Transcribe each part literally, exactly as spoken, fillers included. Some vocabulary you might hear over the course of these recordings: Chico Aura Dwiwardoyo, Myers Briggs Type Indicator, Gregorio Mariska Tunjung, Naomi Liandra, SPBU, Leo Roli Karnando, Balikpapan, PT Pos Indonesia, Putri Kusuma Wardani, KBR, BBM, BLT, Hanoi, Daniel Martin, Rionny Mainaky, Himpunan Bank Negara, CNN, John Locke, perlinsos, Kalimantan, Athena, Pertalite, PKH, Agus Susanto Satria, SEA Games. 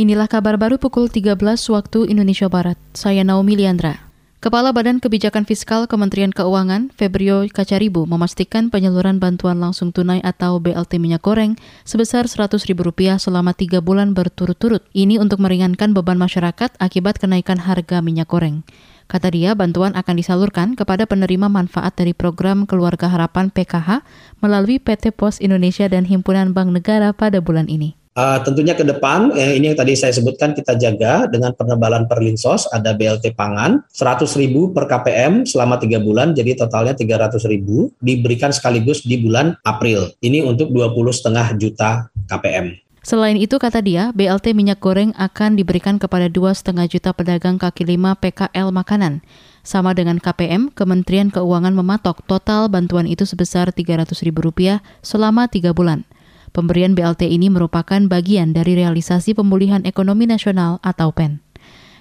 Inilah kabar baru pukul tiga belas waktu Indonesia Barat. Saya Naomi Liandra. Kepala Badan Kebijakan Fiskal Kementerian Keuangan, Febrio Kacaribu, memastikan penyaluran bantuan langsung tunai atau B L T minyak goreng sebesar seratus ribu rupiah selama tiga bulan berturut-turut. Ini untuk meringankan beban masyarakat akibat kenaikan harga minyak goreng. Kata dia, bantuan akan disalurkan kepada penerima manfaat dari program Keluarga Harapan P K H melalui P T Pos Indonesia dan Himpunan Bank Negara pada bulan ini. Uh, tentunya ke depan, eh, ini yang tadi saya sebutkan kita jaga dengan penebalan perlinsos, ada B L T pangan, seratus ribu per K P M selama tiga bulan, jadi totalnya tiga ratus ribu, diberikan sekaligus di bulan April. Ini untuk dua puluh koma lima juta K P M. Selain itu, kata dia, B L T minyak goreng akan diberikan kepada dua koma lima juta pedagang kaki lima P K L makanan. Sama dengan K P M, Kementerian Keuangan mematok total bantuan itu sebesar tiga ratus ribu rupiah selama tiga bulan. Pemberian B L T ini merupakan bagian dari realisasi pemulihan ekonomi nasional atau P E N.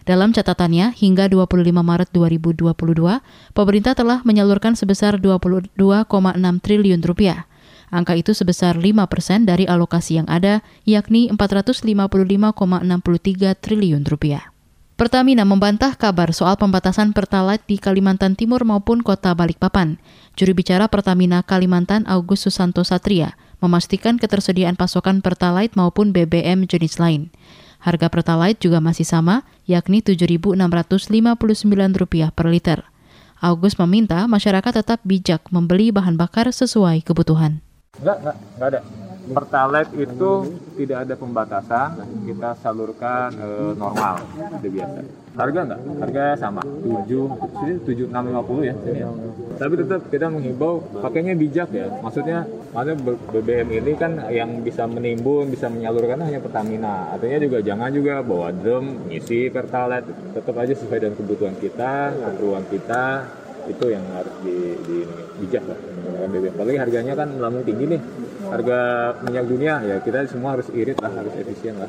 Dalam catatannya, hingga dua puluh lima Maret dua ribu dua puluh dua, pemerintah telah menyalurkan sebesar dua puluh dua koma enam triliun rupiah. Angka itu sebesar lima persen dari alokasi yang ada, yakni empat ratus lima puluh lima koma enam tiga triliun rupiah. Pertamina membantah kabar soal pembatasan Pertalite di Kalimantan Timur maupun Kota Balikpapan. Juru bicara Pertamina Kalimantan, Agus Susanto Satria, memastikan ketersediaan pasokan Pertalite maupun B B M jenis lain. Harga Pertalite juga masih sama, yakni tujuh ribu enam ratus lima puluh sembilan rupiah per liter. Agus meminta masyarakat tetap bijak membeli bahan bakar sesuai kebutuhan. Enggak, enggak, enggak ada. Pertalite itu tidak ada pembatasan, kita salurkan eh, normal, sudah biasa. Harga enggak? Harga sama, tujuh enam lima nol ya. Sini ya. Tapi tetap kita menghimbau pakainya bijak ya. Maksudnya, maksudnya B B M ini kan yang bisa menimbun, bisa menyalurkan hanya Pertamina. Artinya juga jangan juga bawa drum, ngisi Pertalite, tetap aja sesuai dengan kebutuhan kita, keperluan kita. Itu yang harus di, di bijak lah. Apalagi harganya kan melambung tinggi nih, harga minyak dunia ya, kita semua harus irit lah, harus efisien lah.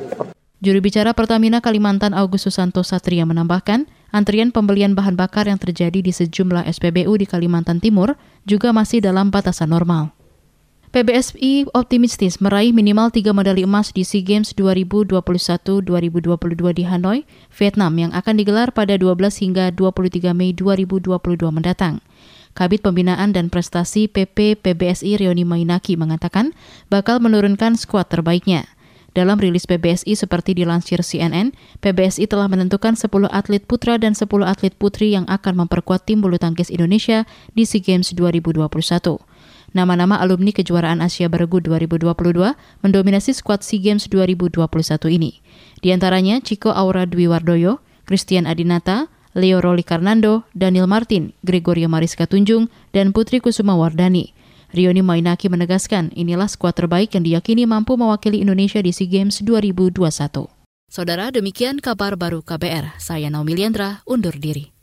Juru bicara Pertamina Kalimantan Agus Susanto Satria menambahkan, antrian pembelian bahan bakar yang terjadi di sejumlah S P B U di Kalimantan Timur juga masih dalam batasan normal. P B S I optimistis meraih minimal tiga medali emas di SEA Games dua ribu dua puluh satu dua ribu dua puluh dua di Hanoi, Vietnam yang akan digelar pada dua belas hingga dua puluh tiga Mei dua ribu dua puluh dua mendatang. Kabit Pembinaan dan Prestasi P P P B S I Rionny Mainaky mengatakan bakal menurunkan skuad terbaiknya. Dalam rilis P B S I seperti dilansir C N N, P B S I telah menentukan sepuluh atlet putra dan sepuluh atlet putri yang akan memperkuat tim bulu tangkis Indonesia di SEA Games dua ribu dua puluh satu. Nama-nama alumni kejuaraan Asia Bergu dua ribu dua puluh dua mendominasi skuad SEA Games dua ribu dua puluh satu ini. Di antaranya Chico Aura Dwiwardoyo, Christian Adinata, Leo Roli Karnando, Daniel Martin, Gregorio Mariska Tunjung, dan Putri Kusuma Wardani. Rionny Mainaky menegaskan inilah skuad terbaik yang diyakini mampu mewakili Indonesia di SEA Games dua ribu dua puluh satu. Saudara, demikian kabar baru K B R. Saya Naomi Liandra, undur diri.